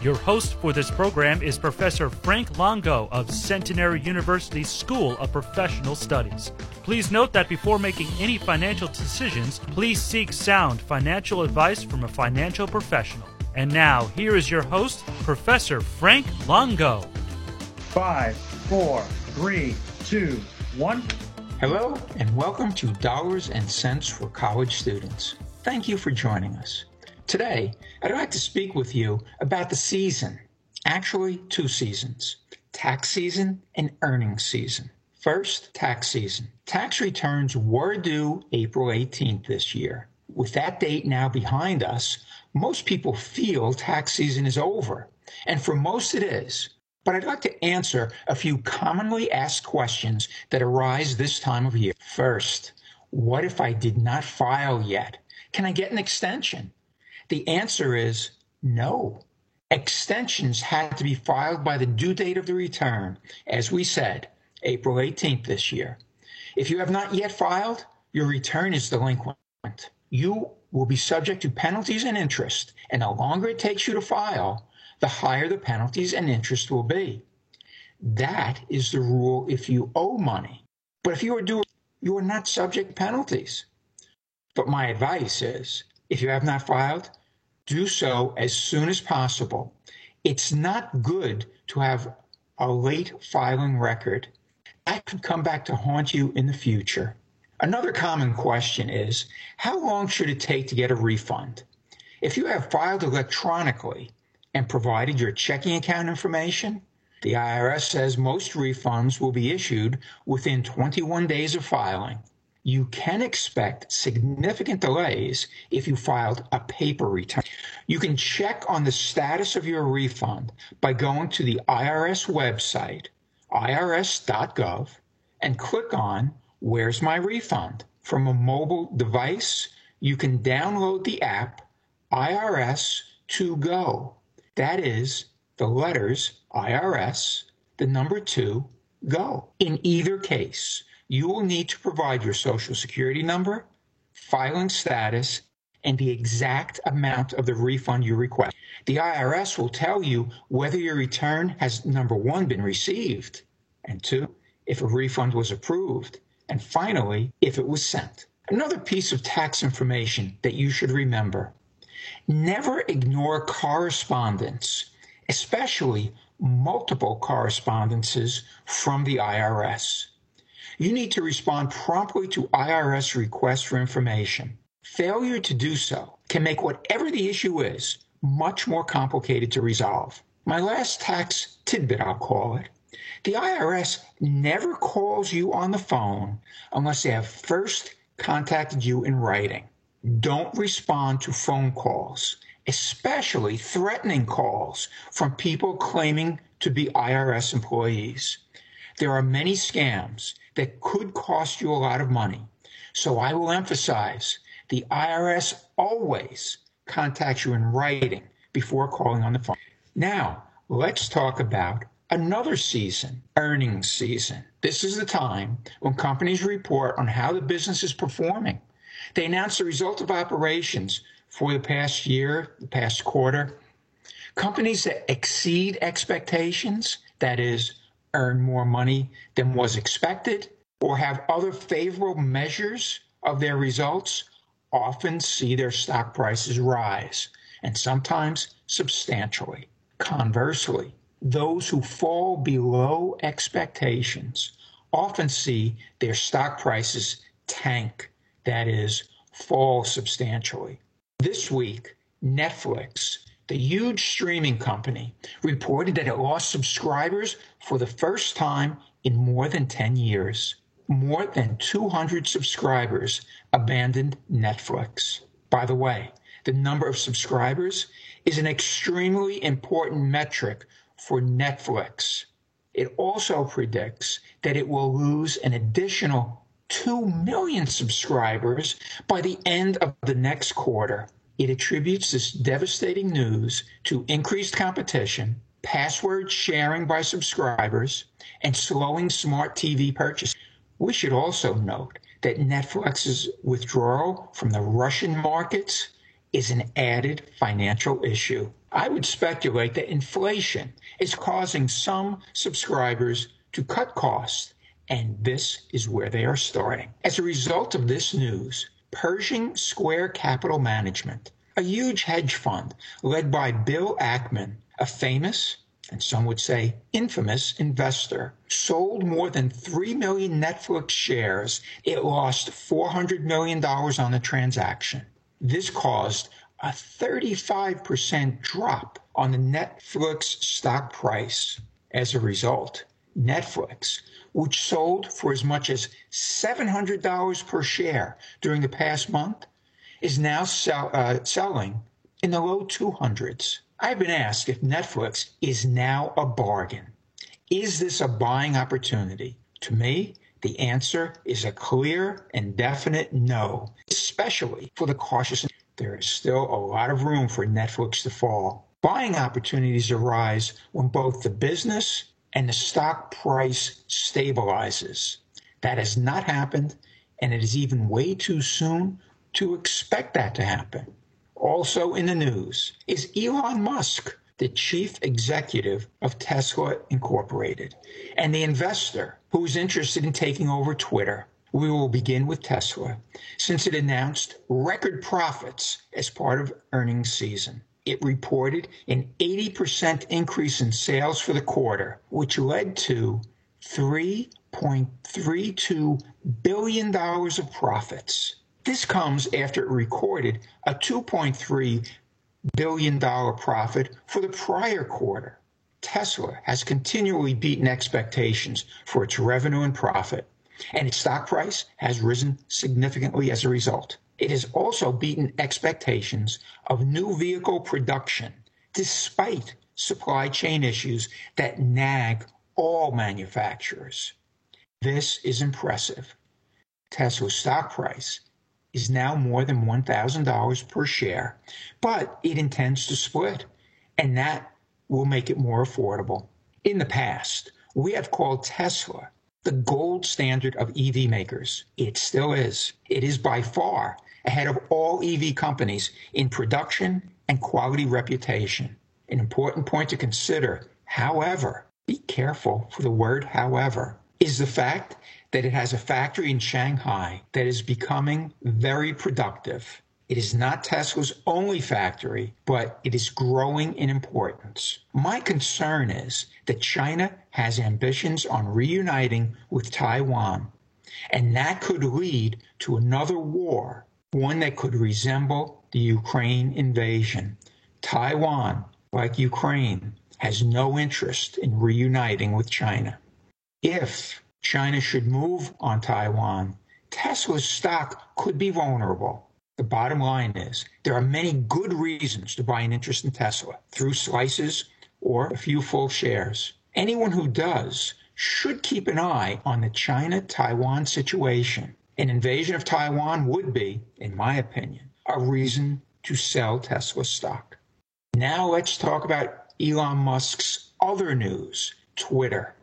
Your host for this program is Professor Frank Longo of Centenary University School of Professional Studies. Please note that before making any financial decisions, please seek sound financial advice from a financial professional. And now, here is your host, Professor Frank Longo. 5, 4, 3, 2, 1. Hello, and welcome to Dollars and Cents for College Students. Thank you for joining us. Today, I'd like to speak with you about the season. Actually, two seasons: tax season and earnings season. First, tax season. Tax returns were due April 18th this year. With that date now behind us, most people feel tax season is over, and for most it is. But I'd like to answer a few commonly asked questions that arise this time of year. First, what if I did not file yet? Can I get an extension? The answer is no. Extensions had to be filed by the due date of the return, as we said, April 18th this year. If you have not yet filed, your return is delinquent. You will be subject to penalties and interest, and the longer it takes you to file, the higher the penalties and interest will be. That is the rule if you owe money. But if you are due, you are not subject to penalties. But my advice is, if you have not filed, do so as soon as possible. It's not good to have a late filing record. That could come back to haunt you in the future. Another common question is, how long should it take to get a refund? If you have filed electronically and provided your checking account information, the IRS says most refunds will be issued within 21 days of filing. You can expect significant delays if you filed a paper return. You can check on the status of your refund by going to the IRS website, IRS.gov, and click on Where's My Refund? From a mobile device, you can download the app IRS2Go. That is the letters IRS, the number 2, go. In either case, you will need to provide your Social Security number, filing status, and the exact amount of the refund you request. The IRS will tell you whether your return has, number 1, been received, and 2, if a refund was approved, and finally, if it was sent. Another piece of tax information that you should remember: never ignore correspondence, especially multiple correspondences from the IRS. You need to respond promptly to IRS requests for information. Failure to do so can make whatever the issue is much more complicated to resolve. My last tax tidbit, I'll call it: the IRS never calls you on the phone unless they have first contacted you in writing. Don't respond to phone calls, especially threatening calls from people claiming to be IRS employees. There are many scams that could cost you a lot of money. So I will emphasize, the IRS always contacts you in writing before calling on the phone. Now, let's talk about another season, earnings season. This is the time when companies report on how the business is performing. They announce the result of operations for the past year, the past quarter. Companies that exceed expectations, that is, earn more money than was expected, or have other favorable measures of their results, often see their stock prices rise, and sometimes substantially. Conversely, those who fall below expectations often see their stock prices tank, that is, fall substantially. This week, Netflix, the huge streaming company, reported that it lost subscribers for the first time in more than 10 years. More than 200 subscribers abandoned Netflix. By the way, the number of subscribers is an extremely important metric for Netflix. It also predicts that it will lose an additional 2 million subscribers by the end of the next quarter. It attributes this devastating news to increased competition, password sharing by subscribers, and slowing smart TV purchases. We should also note that Netflix's withdrawal from the Russian markets is an added financial issue. I would speculate that inflation is causing some subscribers to cut costs, and this is where they are starting. As a result of this news, Pershing Square Capital Management, a huge hedge fund led by Bill Ackman, a famous, and some would say infamous, investor, sold more than 3 million Netflix shares. It lost $400 million on the transaction. This caused a 35% drop on the Netflix stock price. As a result, Netflix, which sold for as much as $700 per share during the past month, is now selling in the low 200s. I've been asked if Netflix is now a bargain. Is this a buying opportunity? To me, the answer is a clear and definite no, especially for the cautious. There is still a lot of room for Netflix to fall. Buying opportunities arise when both the business and the stock price stabilizes. That has not happened, and it is even way too soon to expect that to happen. Also in the news is Elon Musk, the chief executive of Tesla Incorporated, and the investor who is interested in taking over Twitter. We will begin with Tesla, since it announced record profits as part of earnings season. It reported an 80% increase in sales for the quarter, which led to $3.32 billion of profits. This comes after it recorded a $2.3 billion profit for the prior quarter. Tesla has continually beaten expectations for its revenue and profit, and its stock price has risen significantly as a result. It has also beaten expectations of new vehicle production, despite supply chain issues that nag all manufacturers. This is impressive. Tesla's stock price is now more than $1,000 per share, but it intends to split, and that will make it more affordable. In the past, we have called Tesla the gold standard of EV makers. It still is. It is by far ahead of all EV companies in production and quality reputation. An important point to consider, however, be careful for the word however, is the fact that it has a factory in Shanghai that is becoming very productive. It is not Tesla's only factory, but it is growing in importance. My concern is that China has ambitions on reuniting with Taiwan, and that could lead to another war, one that could resemble the Ukraine invasion. Taiwan, like Ukraine, has no interest in reuniting with China. If China should move on Taiwan, Tesla's stock could be vulnerable. The bottom line is there are many good reasons to buy an interest in Tesla through slices or a few full shares. Anyone who does should keep an eye on the China-Taiwan situation. An invasion of Taiwan would be, in my opinion, a reason to sell Tesla stock. Now let's talk about Elon Musk's other news, Twitter.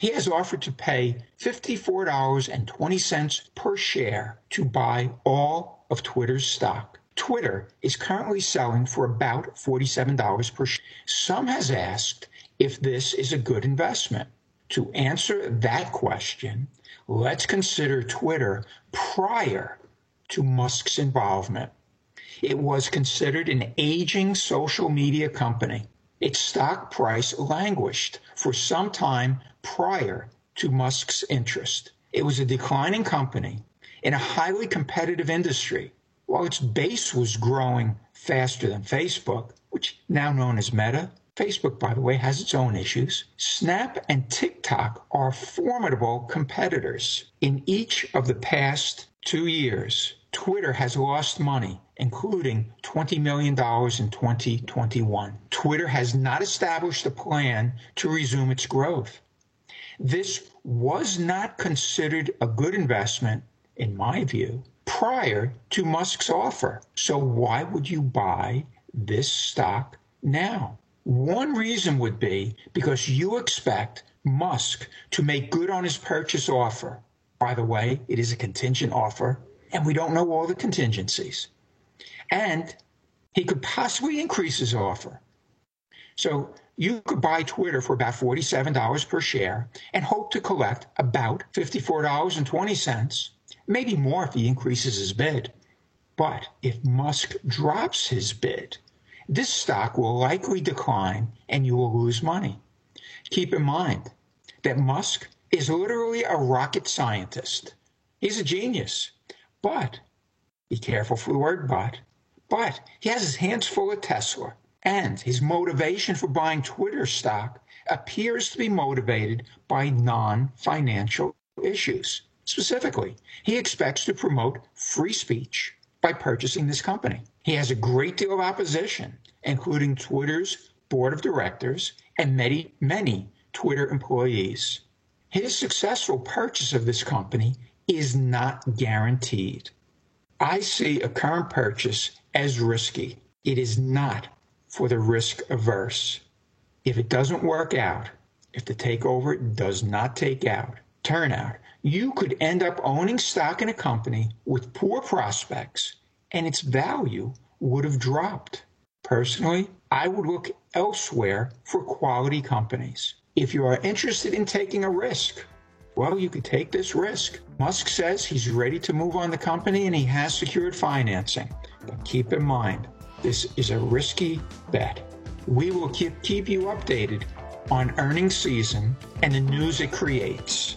He has offered to pay $54.20 per share to buy all of Twitter's stock. Twitter is currently selling for about $47 per share. Some has asked if this is a good investment. To answer that question, let's consider Twitter prior to Musk's involvement. It was considered an aging social media company. Its stock price languished for some time prior to Musk's interest. It was a declining company in a highly competitive industry. While its base was growing faster than Facebook, which now known as Meta, Facebook, by the way, has its own issues. Snap and TikTok are formidable competitors. In each of the past 2 years, Twitter has lost money, including $20 million in 2021. Twitter has not established a plan to resume its growth. This was not considered a good investment in my view, prior to Musk's offer. So why would you buy this stock now? One reason would be because you expect Musk to make good on his purchase offer. By the way, it is a contingent offer, and we don't know all the contingencies. And he could possibly increase his offer. So you could buy Twitter for about $47 per share and hope to collect about $54.20, maybe more if he increases his bid. But if Musk drops his bid, this stock will likely decline and you will lose money. Keep in mind that Musk is literally a rocket scientist. He's a genius, but, be careful for the word but he has his hands full of Tesla. And his motivation for buying Twitter stock appears to be motivated by non-financial issues. Specifically, he expects to promote free speech by purchasing this company. He has a great deal of opposition, including Twitter's board of directors and many, many Twitter employees. His successful purchase of this company is not guaranteed. I see a current purchase as risky. It is not for the risk averse. If it doesn't work out, if the takeover does not turn out, you could end up owning stock in a company with poor prospects and its value would have dropped. Personally, I would look elsewhere for quality companies. If you are interested in taking a risk, well, you could take this risk. Musk says he's ready to move on the company and he has secured financing. But keep in mind, this is a risky bet. We will keep you updated on earnings season and the news it creates.